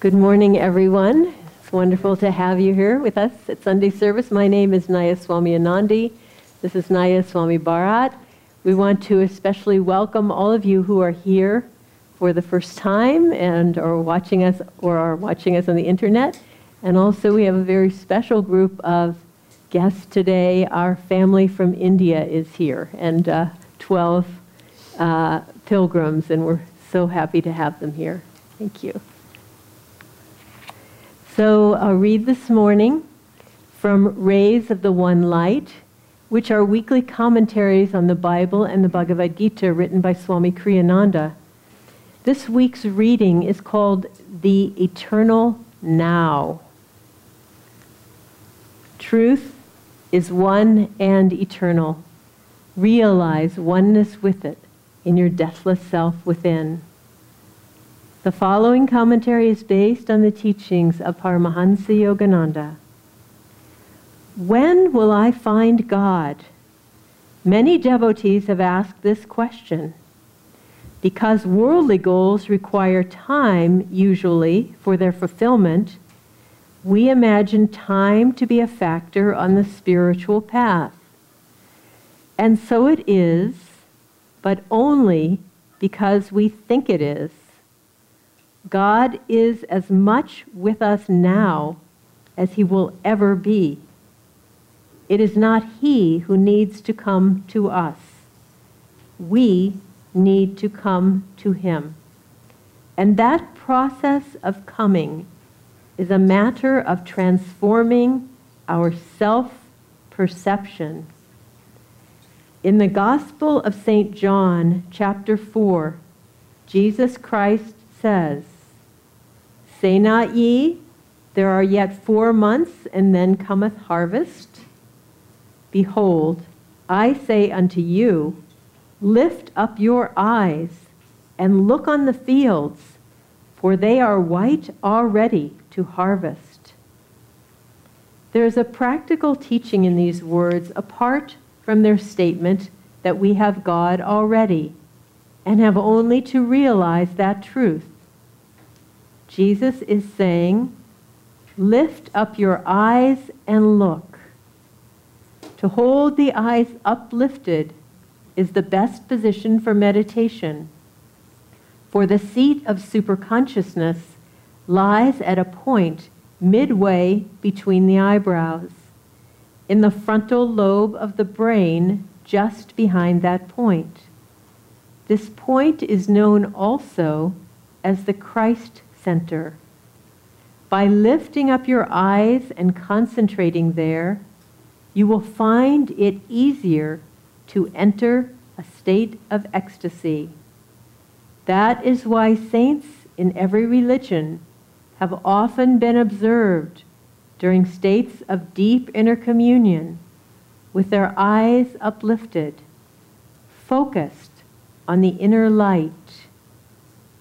Good morning, everyone. It's wonderful to have you here with us at Sunday service. My name is Nayaswami Anandi. This is Nayaswami Bharat. We want to especially welcome all of you who are here for the first time and are watching us on the internet. And also we have a very special group of guests today. Our family from India is here, and 12 pilgrims, and we're so happy to have them here. Thank you. So I'll read this morning from Rays of the One Light, which are weekly commentaries on the Bible and the Bhagavad Gita written by Swami Kriyananda. This week's reading is called The Eternal Now. Truth is one and eternal. Realize oneness with it in your deathless self within. The following commentary is based on the teachings of Paramahansa Yogananda. When will I find God? Many devotees have asked this question. Because worldly goals require time, usually, for their fulfillment, we imagine time to be a factor on the spiritual path. And so it is, but only because we think it is. God is as much with us now as he will ever be. It is not he who needs to come to us. We need to come to him. And that process of coming is a matter of transforming our self-perception. In the Gospel of St. John, chapter 4, Jesus Christ says, "Say not ye, there are yet 4 months, and then cometh harvest. Behold, I say unto you, lift up your eyes, and look on the fields, for they are white already to harvest." There is a practical teaching in these words, apart from their statement that we have God already, and have only to realize that truth. Jesus is saying, lift up your eyes and look. To hold the eyes uplifted is the best position for meditation, for the seat of superconsciousness lies at a point midway between the eyebrows, in the frontal lobe of the brain just behind that point. This point is known also as the Christ Center. By lifting up your eyes and concentrating there, you will find it easier to enter a state of ecstasy. That is why saints in every religion have often been observed during states of deep inner communion with their eyes uplifted, focused on the inner light,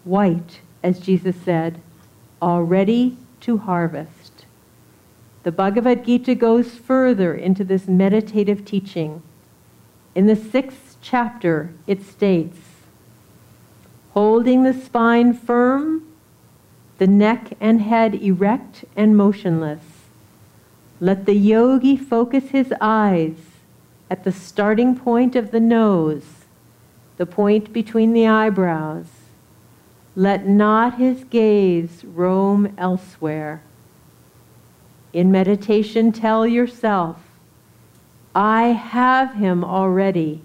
white, as Jesus said, already to harvest. The Bhagavad Gita goes further into this meditative teaching. In the 6th chapter, it states, holding the spine firm, the neck and head erect and motionless, let the yogi focus his eyes at the starting point of the nose, the point between the eyebrows. Let not his gaze roam elsewhere. In meditation, tell yourself, I have him already.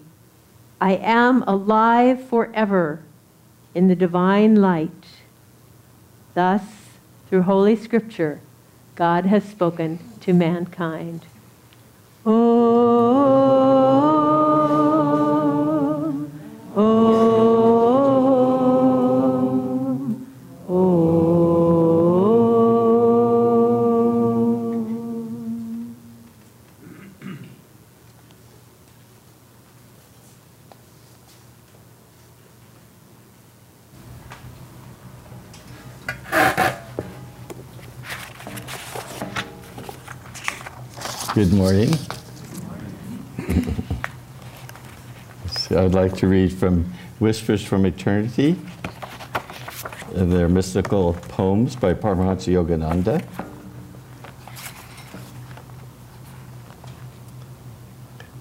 I am alive forever in the divine light. Thus, through Holy Scripture, God has spoken to mankind. Om, Om. Good morning. So I'd like to read from Whispers from Eternity, They're mystical poems by Paramahansa Yogananda.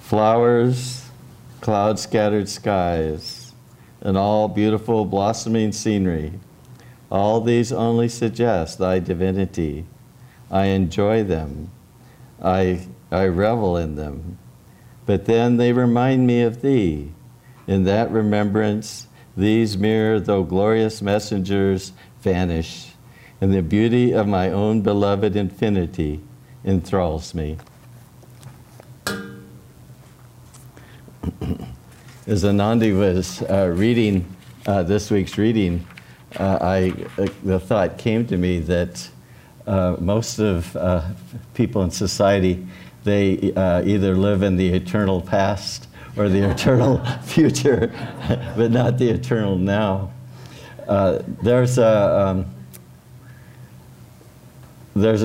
Flowers, cloud-scattered skies, and all beautiful blossoming scenery, all these only suggest thy divinity. I enjoy them. I revel in them. But then they remind me of thee. In that remembrance, these mere though glorious messengers vanish, and the beauty of my own beloved infinity enthralls me. As Anandi was reading this week's reading, the thought came to me that most of people in society, they either live in the eternal past or the eternal future, but not the eternal now. There's a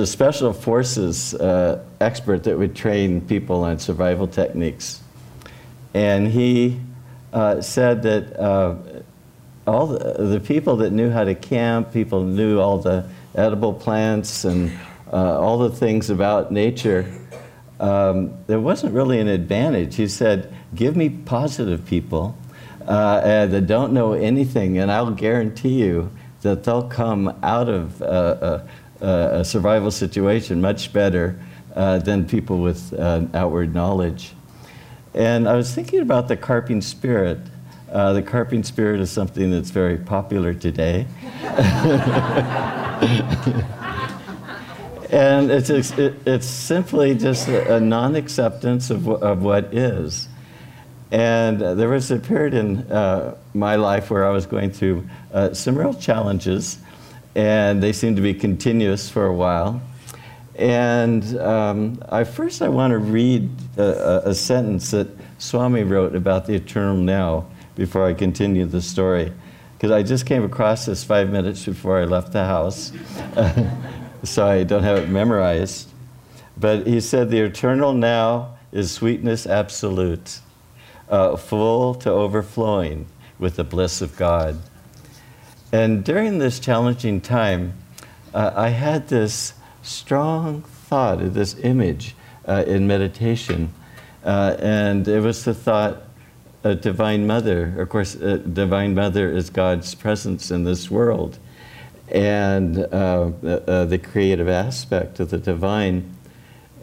special forces expert that would train people on survival techniques. And he said that all the people that knew how to camp, people knew all the edible plants and all the things about nature, there wasn't really an advantage. He said, give me positive people that don't know anything, and I'll guarantee you that they'll come out of a survival situation much better than people with outward knowledge. And I was thinking about the carping spirit. The carping spirit is something that's very popular today. And it's simply just a non-acceptance of what is. And there was a period in my life where I was going through some real challenges, and they seemed to be continuous for a while. And I want to read a sentence that Swami wrote about the eternal now before I continue the story, because I just came across this 5 minutes before I left the house. So I don't have it memorized. But he said, the eternal now is sweetness absolute, full to overflowing with the bliss of God. And during this challenging time, I had this strong thought, this image in meditation. And it was the thought of Divine Mother. Of course, Divine Mother is God's presence in this world, and the creative aspect of the divine.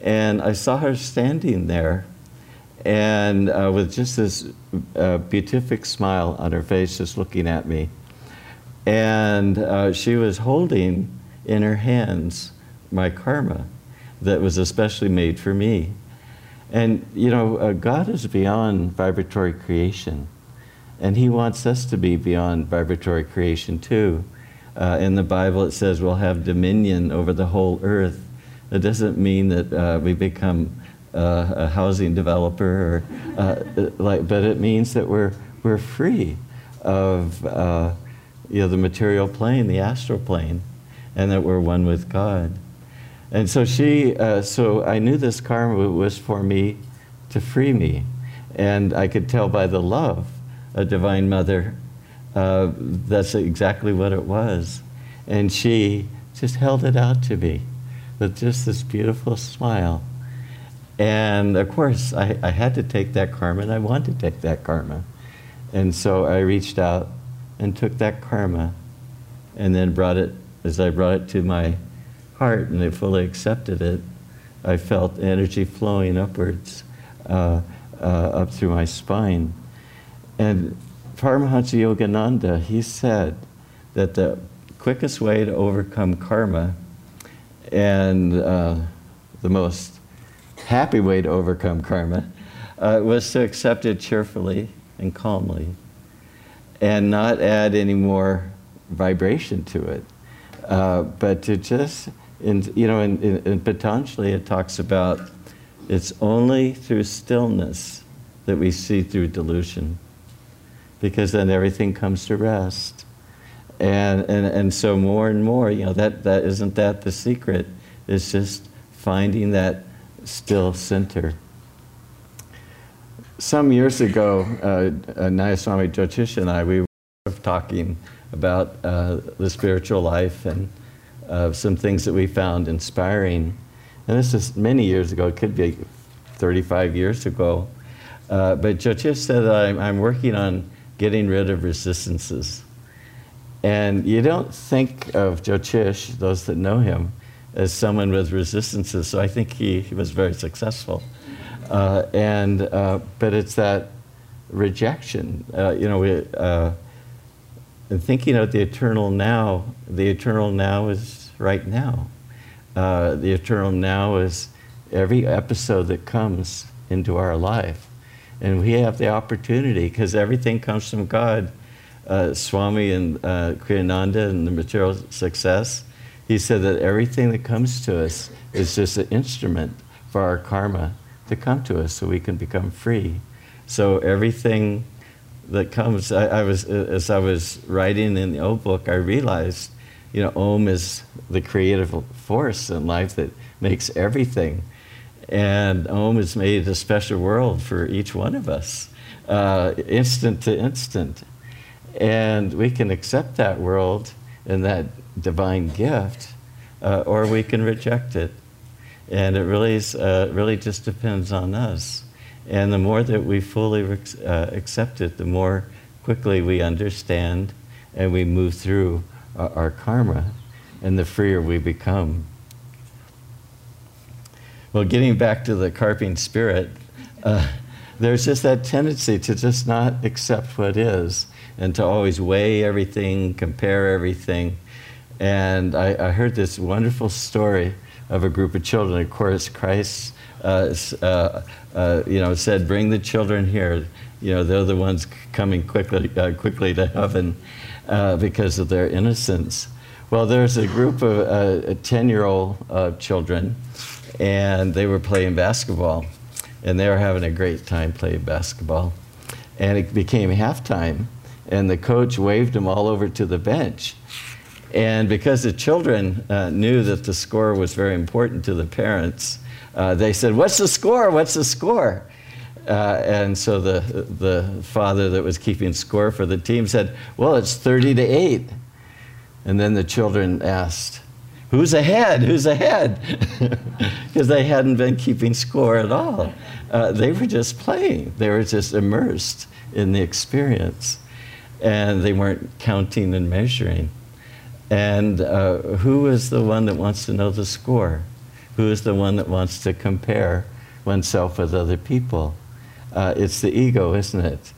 And I saw her standing there, and with just this beatific smile on her face, just looking at me. And she was holding in her hands my karma that was especially made for me. And you know, God is beyond vibratory creation, and He wants us to be beyond vibratory creation too. In the Bible, it says we'll have dominion over the whole earth. It doesn't mean that we become a housing developer, or, but it means that we're free of the material plane, the astral plane, and that we're one with God. And so she, so I knew this karma was for me to free me, and I could tell by the love of Divine Mother. That's exactly what it was. And she just held it out to me with just this beautiful smile. And of course, I had to take that karma, and I wanted to take that karma. And so I reached out and took that karma, and then brought it to my heart, and I fully accepted it. I felt energy flowing upwards, up through my spine. And Paramahansa Yogananda, he said that the quickest way to overcome karma and the most happy way to overcome karma was to accept it cheerfully and calmly and not add any more vibration to it, but to just, in Patanjali it talks about it's only through stillness that we see through delusion, because then everything comes to rest. And so more and more, that isn't that the secret? It's just finding that still center. Some years ago, Nayaswami Jyotisha and I, we were talking about the spiritual life and some things that we found inspiring. And this is many years ago, it could be 35 years ago. But Jyotisha said, I'm working on getting rid of resistances. And you don't think of Jyotisha, those that know him, as someone with resistances. So I think he was very successful. But it's that rejection. And thinking of the eternal now is right now. The eternal now is every episode that comes into our life. And we have the opportunity, because everything comes from God. Swami and Kriyananda and the material success, he said that everything that comes to us is just an instrument for our karma to come to us so we can become free. So everything that comes, as I was writing in the old book, I realized, you know, Om is the creative force in life that makes everything. And Om has made a special world for each one of us, instant to instant. And we can accept that world and that divine gift, or we can reject it. And it really, really just depends on us. And the more that we fully accept it, the more quickly we understand and we move through our karma, and the freer we become. Well, getting back to the carping spirit, there's just that tendency to just not accept what is, and to always weigh everything, compare everything. And I heard this wonderful story of a group of children. Of course, Christ said, bring the children here. You know, they're the ones coming quickly to heaven because of their innocence. Well, there's a group of 10-year-old children, and they were playing basketball. And they were having a great time playing basketball. And it became halftime. And the coach waved them all over to the bench. And because the children knew that the score was very important to the parents, they said, what's the score? What's the score? And so the father that was keeping score for the team said, well, it's 30-8. And then the children asked, who's ahead? Who's ahead? Because they hadn't been keeping score at all. They were just playing. They were just immersed in the experience. And they weren't counting and measuring. And who is the one that wants to know the score? Who is the one that wants to compare oneself with other people? It's the ego, isn't it?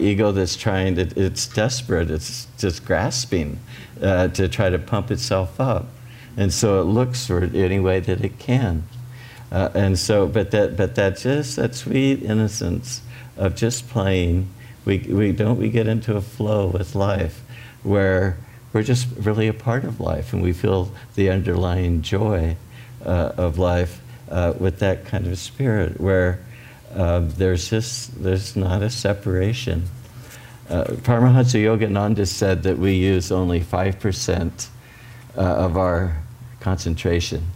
Ego that's it's desperate, it's just grasping to try to pump itself up. And so it looks for it any way that it can. But that sweet innocence of just playing, we get into a flow with life where we're just really a part of life, and we feel the underlying joy of life with that kind of spirit where there's not a separation. Paramahansa Yogananda said that we use only 5% of our concentration.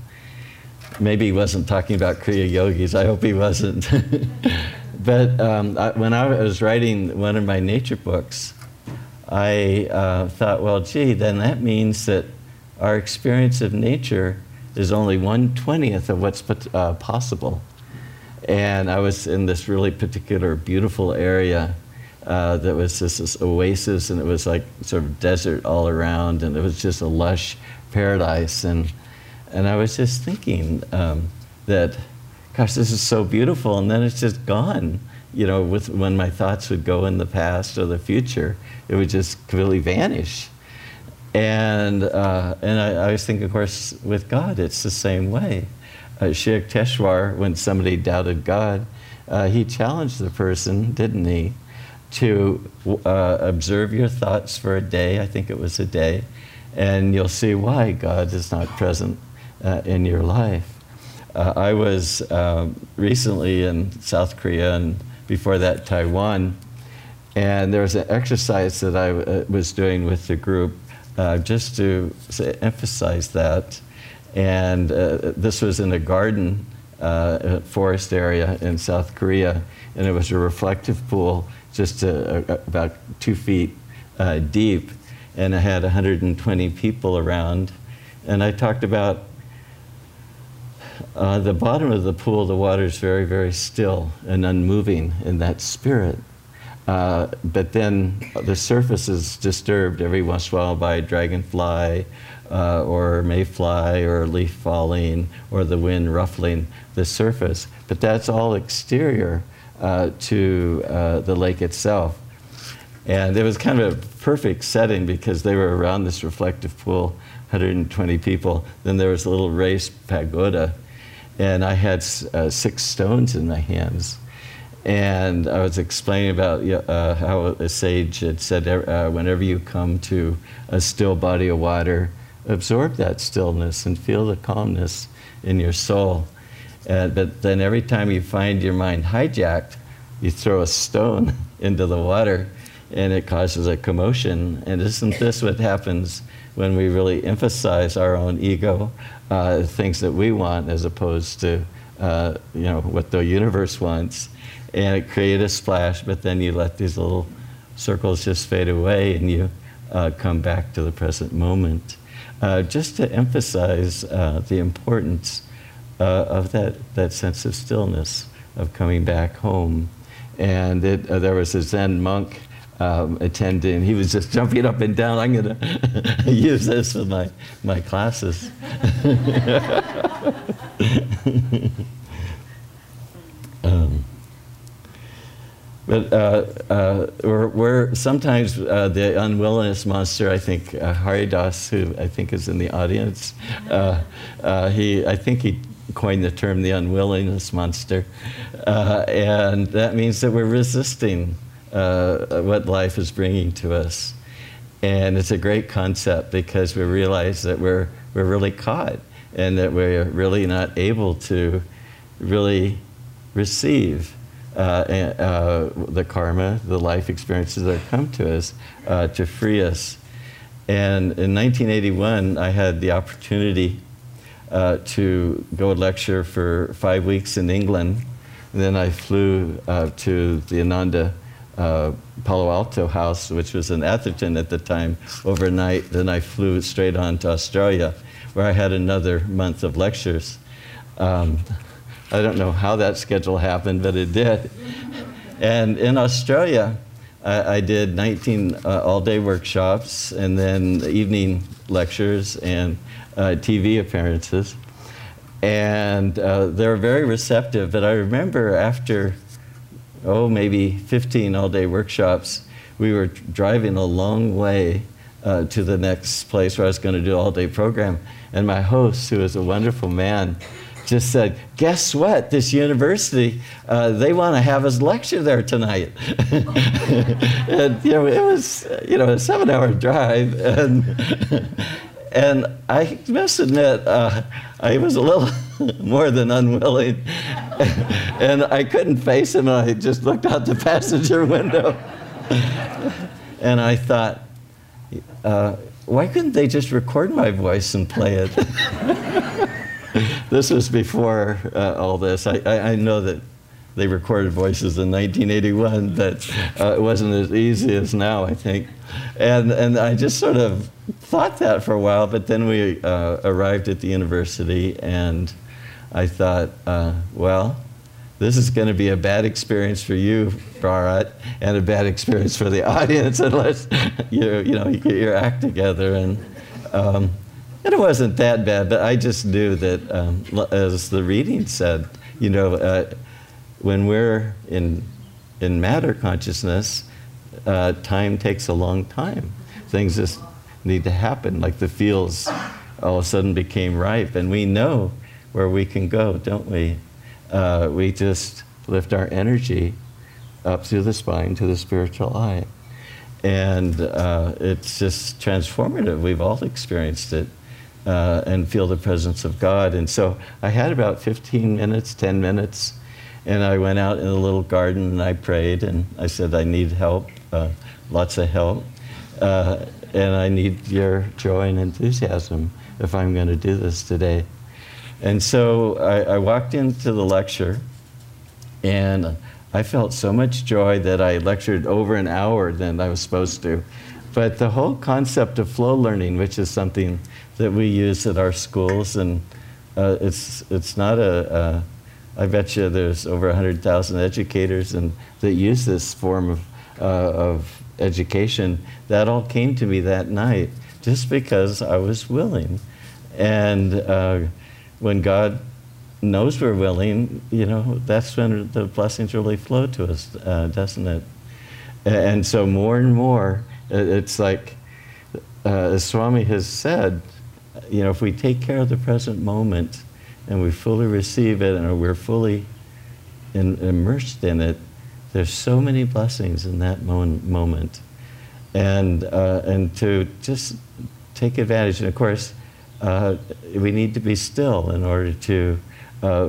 Maybe he wasn't talking about Kriya Yogis. I hope he wasn't. But when I was writing one of my nature books, I thought, well, gee, then that means that our experience of nature is only 1/20 of what's possible. And I was in this really particular, beautiful area that was just this oasis, and it was like sort of desert all around, and it was just a lush paradise. And I was just thinking that, gosh, this is so beautiful, and then it's just gone. You know, when my thoughts would go in the past or the future, it would just completely vanish. And I was thinking, of course, with God, it's the same way. Shri Yukteswar, when somebody doubted God, he challenged the person, didn't he, to observe your thoughts for a day, I think it was a day, and you'll see why God is not present in your life. I was recently in South Korea, and before that Taiwan, and there was an exercise that I was doing with the group just to emphasize that. And this was in a garden, forest area in South Korea, and it was a reflective pool just about 2 feet deep. and I had 120 people around. And I talked about the bottom of the pool, the water's very, very still and unmoving in that spirit. But then the surface is disturbed every once in a while by a dragonfly or mayfly or a leaf falling or the wind ruffling the surface. But that's all exterior to the lake itself. And it was kind of a perfect setting because they were around this reflective pool, 120 people. Then there was a little raised pagoda. And I had 6 stones in my hands. And I was explaining about how a sage had said, whenever you come to a still body of water, absorb that stillness and feel the calmness in your soul. But then every time you find your mind hijacked, you throw a stone into the water and it causes a commotion. And isn't this what happens when we really emphasize our own ego, things that we want as opposed to what the universe wants? And it created a splash, but then you let these little circles just fade away and you come back to the present moment. Just to emphasize the importance of that sense of stillness, of coming back home. And there was a Zen monk attending. He was just jumping up and down. I'm going to use this for my classes. But sometimes the unwillingness monster, I think Hari Das, who I think is in the audience, I think he coined the term the unwillingness monster. And that means that we're resisting what life is bringing to us. And it's a great concept because we realize that we're really caught and that we're really not able to really receive the karma, the life experiences that come to us to free us. And in 1981, I had the opportunity to go lecture for 5 weeks in England. And then I flew to the Ananda Palo Alto house, which was in Atherton at the time, overnight. Then I flew straight on to Australia, where I had another month of lectures. I don't know how that schedule happened, but it did. And in Australia, I did 19 all-day workshops and then evening lectures and TV appearances. And they were very receptive, but I remember after, maybe 15 all-day workshops, we were driving a long way to the next place where I was going to do all-day program. And my host, who is a wonderful man, just said, guess what? This university, they want to have us lecture there tonight. And it was a 7-hour drive, and I must admit I was a little more than unwilling, and I couldn't face him. And I just looked out the passenger window, and I thought, why couldn't they just record my voice and play it? This was before all this. I know that they recorded voices in 1981, but it wasn't as easy as now, I think. And I just sort of thought that for a while, but then we arrived at the university, and I thought, well, this is going to be a bad experience for you, Bharat, and a bad experience for the audience unless you get your act together. And it wasn't that bad, but I just knew that, as the reading said, when we're in matter consciousness, time takes a long time. Things just need to happen, like the fields all of a sudden became ripe, and we know where we can go, don't we? We just lift our energy up through the spine to the spiritual eye. And it's just transformative. We've all experienced it. And feel the presence of God. And so I had about 15 minutes, 10 minutes, and I went out in a little garden and I prayed and I said, I need help, lots of help, and I need your joy and enthusiasm if I'm going to do this today. And so I walked into the lecture and I felt so much joy that I lectured over an hour than I was supposed to. But the whole concept of flow learning, which is something that we use at our schools, and it's not a I bet you there's over 100,000 educators and that use this form of education. That all came to me that night, just because I was willing. And when God knows we're willing, you know, that's when the blessings really flow to us, doesn't it? And so more and more, it's like, as Swami has said, you know, if we take care of the present moment, and we fully receive it, and we're fully immersed in it, there's so many blessings in that moment. And to just take advantage. And of course, we need to be still in order to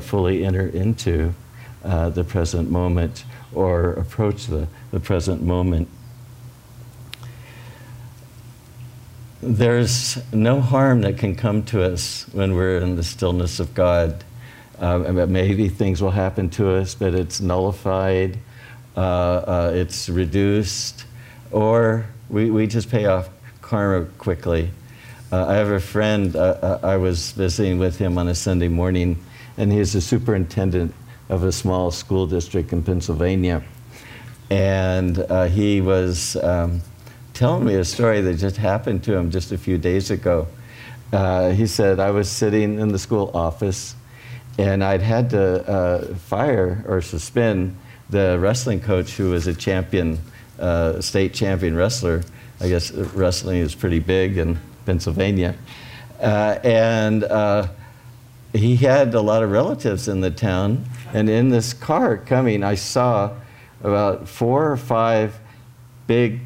fully enter into the present moment, or approach the present moment. There's no harm that can come to us when we're in the stillness of God. Maybe things will happen to us, but it's nullified, it's reduced, or we just pay off karma quickly. I have a friend, I was visiting with him on a Sunday morning, and he's the superintendent of a small school district in Pennsylvania. And he was telling me a story that just happened to him just a few days ago. He said, I was sitting in the school office, and I'd had to fire or suspend the wrestling coach who was a champion, state champion wrestler. I guess wrestling is pretty big in Pennsylvania. He had a lot of relatives in the town, and in this car coming, I saw about 4 or 5 big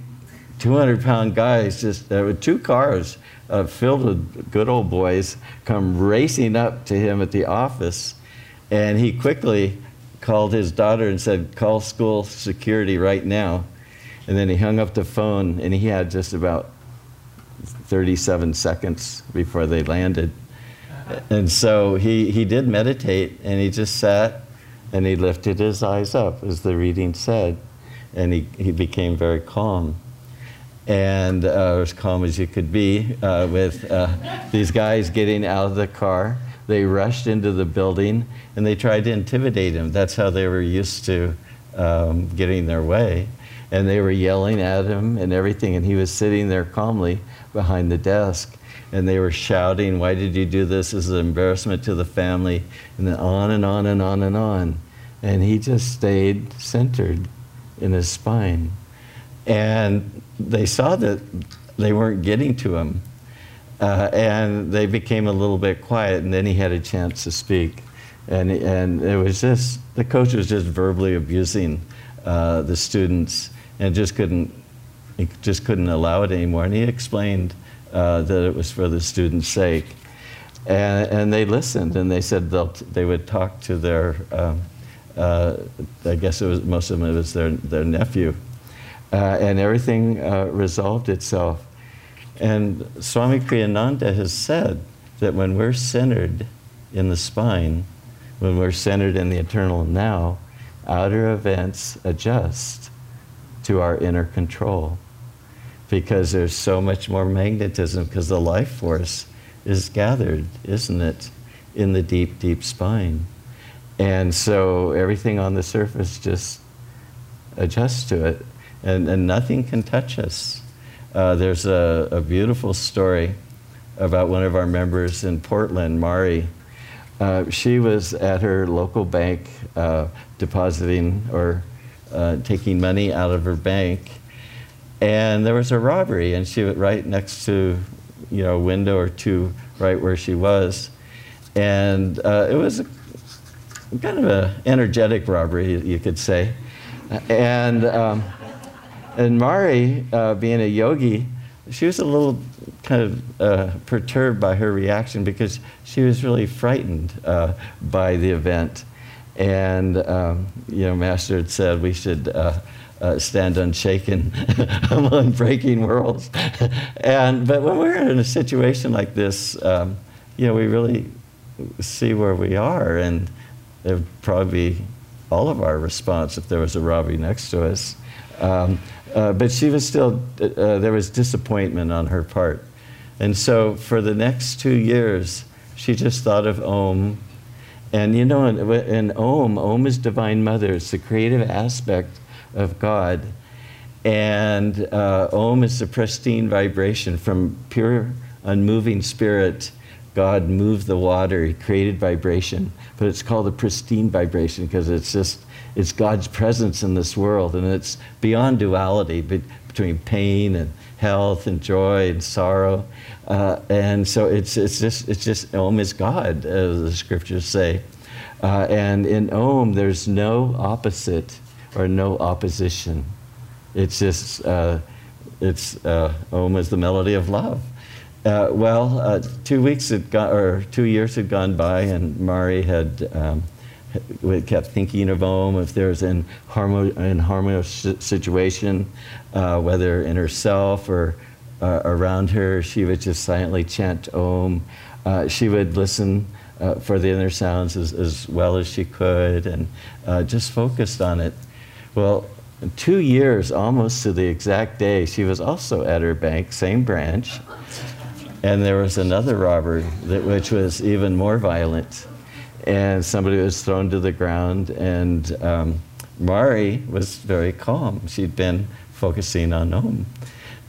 200-pound guys, just there were 2 cars filled with good old boys, come racing up to him at the office, and he quickly called his daughter and said, "Call school security right now." And then he hung up the phone, and he had just about 37 seconds before they landed. And so he did meditate, and he just sat, and he lifted his eyes up, as the reading said, and he became very calm. And as calm as you could be with these guys getting out of the car. They rushed into the building, and they tried to intimidate him. That's how they were used to getting their way. And they were yelling at him and everything, and he was sitting there calmly behind the desk. And they were shouting, "Why did you do this? This is an embarrassment to the family," and then on and on and on and on. And he just stayed centered in his spine. And they saw that they weren't getting to him, and they became a little bit quiet, and then he had a chance to speak. And it was just, the coach was just verbally abusing the students, and just couldn't allow it anymore. And he explained that it was for the students' sake. And they listened, and they said they would talk to their, I guess it was, most of them, it was their nephew. And everything resolved itself. And Swami Kriyananda has said that when we're centered in the spine, when we're centered in the eternal now, outer events adjust to our inner control, because there's so much more magnetism, because the life force is gathered, isn't it, in the deep, deep spine. And so everything on the surface just adjusts to it. And nothing can touch us. There's a beautiful story about one of our members in Portland, Mari. She was at her local bank depositing or taking money out of her bank, and there was a robbery, and she was right next to, you know, a window or two right where she was. And it was kind of an energetic robbery, you could say. And Mari, being a yogi, she was a little kind of perturbed by her reaction, because she was really frightened by the event. And you know, Master had said we should stand unshaken among breaking worlds. But when we're in a situation like this, you know, we really see where we are, and it would probably be all of our response if there was a robbery next to us. But she was still, there was disappointment on her part. And so for the next 2 years, she just thought of Om. And you know, in Om is Divine Mother. It's the creative aspect of God. And Om is the pristine vibration from pure, unmoving spirit. God moved the water, He created vibration. But it's called the pristine vibration because it's just, it's God's presence in this world. And it's beyond duality between pain and health and joy and sorrow. And so it's just Om is God, as the scriptures say. And in Om, there's no opposite or no opposition. It's just, Om is the melody of love. 2 weeks had gone, or 2 years had gone by, and Mari had kept thinking of Om, if there was an inharmonious situation, whether in herself or around her, she would just silently chant Om. She would listen for the inner sounds as well as she could, and just focused on it. Well, 2 years, almost to the exact day, she was also at her bank, same branch. And there was another robbery, which was even more violent. And somebody was thrown to the ground, and Mari was very calm. She'd been focusing on Om.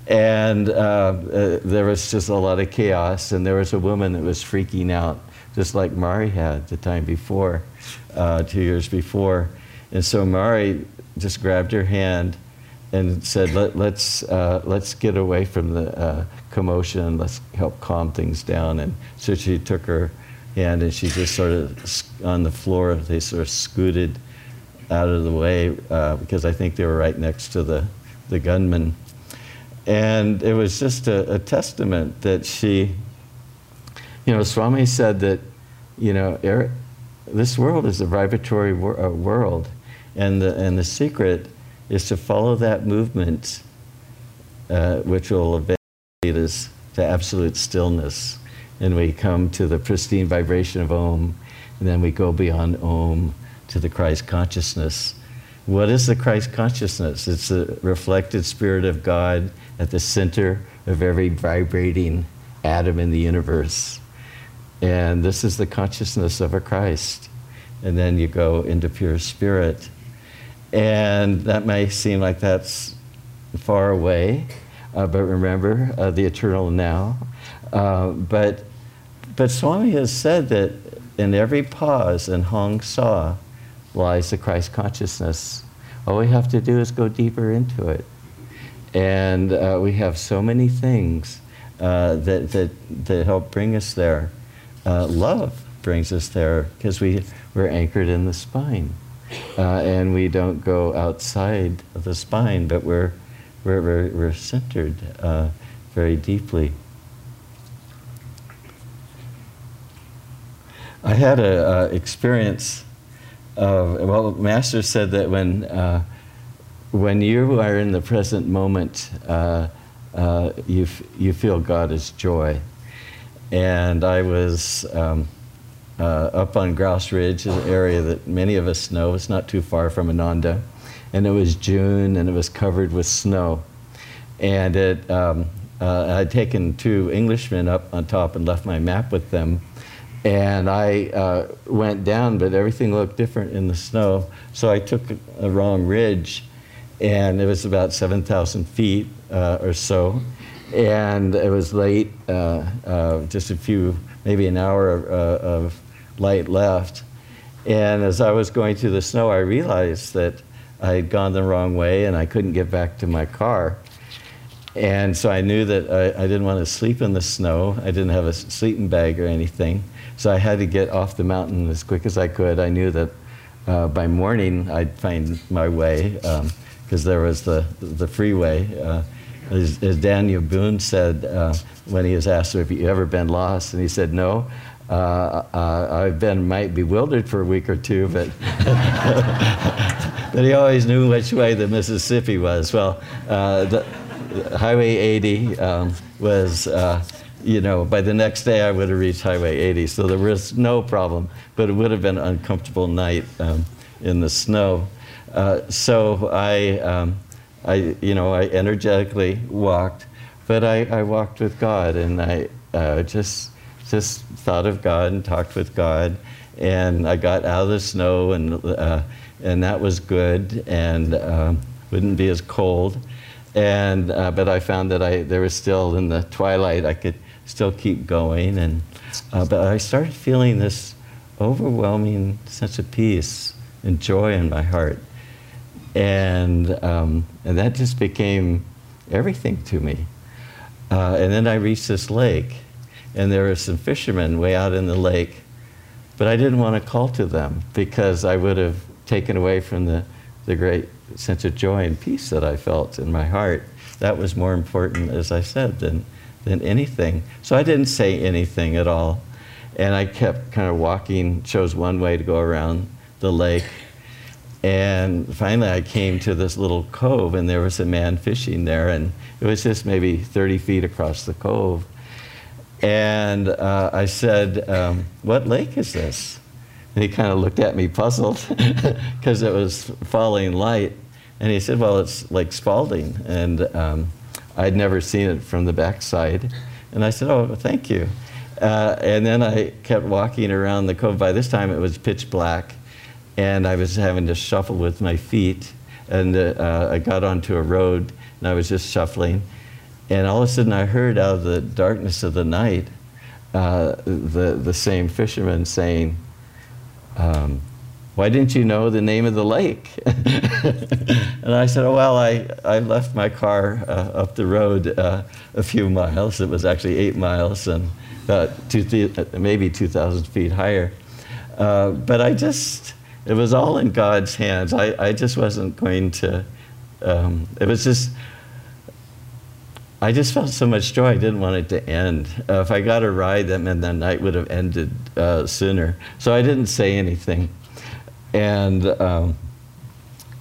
And there was just a lot of chaos, and there was a woman that was freaking out, just like Mari had the time before, 2 years before. And so Mari just grabbed her hand and said, let's get away from the commotion, let's help calm things down. And so she took her hand and she just sort of, on the floor, they sort of scooted out of the way because I think they were right next to the gunman. And it was just a testament that she, you know, Swami said that, you know, this world is a vibratory world. And the secret is to follow that movement, which will eventually lead us to absolute stillness. And we come to the pristine vibration of Om, and then we go beyond Om to the Christ consciousness. What is the Christ consciousness? It's the reflected spirit of God at the center of every vibrating atom in the universe. And this is the consciousness of a Christ. And then you go into pure spirit. And that may seem like that's far away, but remember the eternal now. But Swami has said that in every pause in Hong-Sau lies the Christ consciousness. All we have to do is go deeper into it. And we have so many things that help bring us there. Love brings us there because we're anchored in the spine. And we don't go outside of the spine, but we're centered very deeply. I had an experience of, well, Master said that when you are in the present moment, you feel God is joy. And I was up on Grouse Ridge, an area that many of us know. It's not too far from Ananda. And it was June, and it was covered with snow. And I'd taken 2 Englishmen up on top and left my map with them. And I went down, but everything looked different in the snow. So I took a wrong ridge, and it was about 7,000 feet or so. And it was late, just a few, maybe an hour of light left. And as I was going through the snow, I realized that I had gone the wrong way and I couldn't get back to my car. And so I knew that I didn't want to sleep in the snow. I didn't have a sleeping bag or anything. So I had to get off the mountain as quick as I could. I knew that by morning I'd find my way because there was the freeway. As Daniel Boone said when he was asked if you ever been lost, and he said, no, I've been might bewildered for a week or two, but, but he always knew which way the Mississippi was. Well, the Highway 80 was, you know, by the next day I would have reached Highway 80, so there was no problem, but it would have been an uncomfortable night in the snow. So I I energetically walked, but I walked with God, and I just thought of God and talked with God, and I got out of the snow, and that was good, and wouldn't be as cold, and but I found that there was still in the twilight I could still keep going, and but I started feeling this overwhelming sense of peace and joy in my heart, and that just became everything to me. And then I reached this lake, and there were some fishermen way out in the lake, but I didn't want to call to them because I would have taken away from the great sense of joy and peace that I felt in my heart. That was more important, as I said, than anything. So I didn't say anything at all. And I kept kind of walking, chose one way to go around the lake. And finally I came to this little cove, and there was a man fishing there, and it was just maybe 30 feet across the cove. And I said, what lake is this? And he kind of looked at me puzzled because it was falling light. And he said, well, it's Lake Spalding. And I'd never seen it from the backside. And I said, oh, thank you. And then I kept walking around the cove. By this time it was pitch black, and I was having to shuffle with my feet. And I got onto a road, and I was just shuffling. And all of a sudden I heard out of the darkness of the night the same fisherman saying, why didn't you know the name of the lake? And I said, oh, well, I left my car up the road a few miles. It was actually 8 miles, and about maybe 2,000 feet higher. But it was all in God's hands. I just wasn't going to, I just felt so much joy, I didn't want it to end. If I got a ride, that meant that night would have ended sooner. So I didn't say anything. And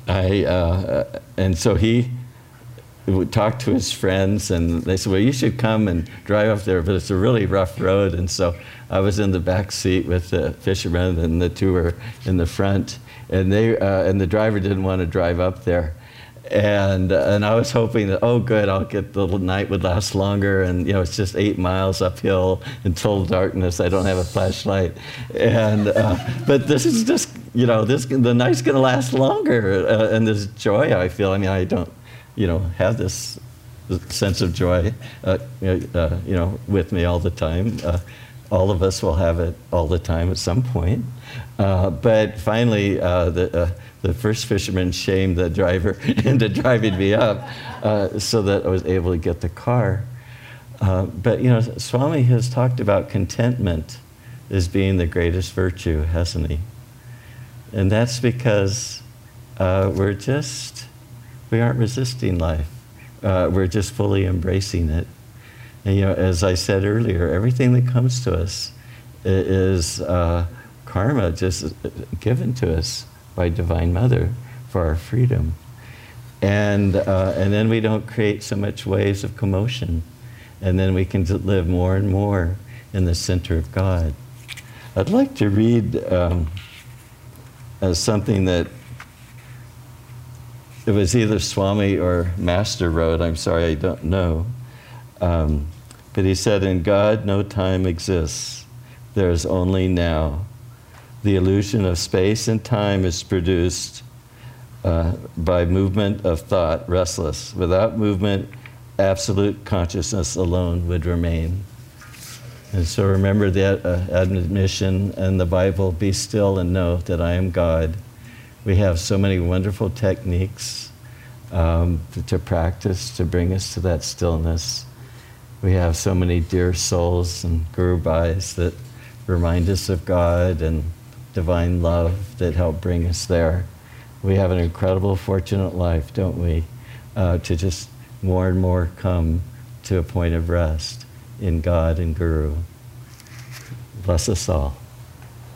and so he would talk to his friends, and they said, well, you should come and drive up there, but it's a really rough road. And so I was in the back seat with the fishermen, and the two were in the front, and the driver didn't want to drive up there. And I was hoping that, oh good, I'll get the night would last longer, and it's just 8 miles uphill in total darkness, I don't have a flashlight, and but this is just, the night's gonna last longer, and this joy I feel, I don't have this sense of joy with me all the time. All of us will have it all the time at some point. But finally, the first fisherman shamed the driver into driving me up so that I was able to get the car. But Swami has talked about contentment as being the greatest virtue, hasn't he? And that's because we aren't resisting life. We're just fully embracing it. And, as I said earlier, everything that comes to us is karma just given to us by Divine Mother for our freedom. And then we don't create so much waves of commotion. And then we can live more and more in the center of God. I'd like to read something that it was either Swami or Master wrote, I'm sorry, I don't know. But he said, in God, no time exists. There is only now. The illusion of space and time is produced by movement of thought, restless. Without movement, absolute consciousness alone would remain. And so remember that admonition in the Bible, be still and know that I am God. We have so many wonderful techniques to practice, to bring us to that stillness. We have so many dear souls and guru bhais that remind us of God and divine love that help bring us there. We have an incredible, fortunate life, don't we? To just more and more come to a point of rest in God and Guru. Bless us all.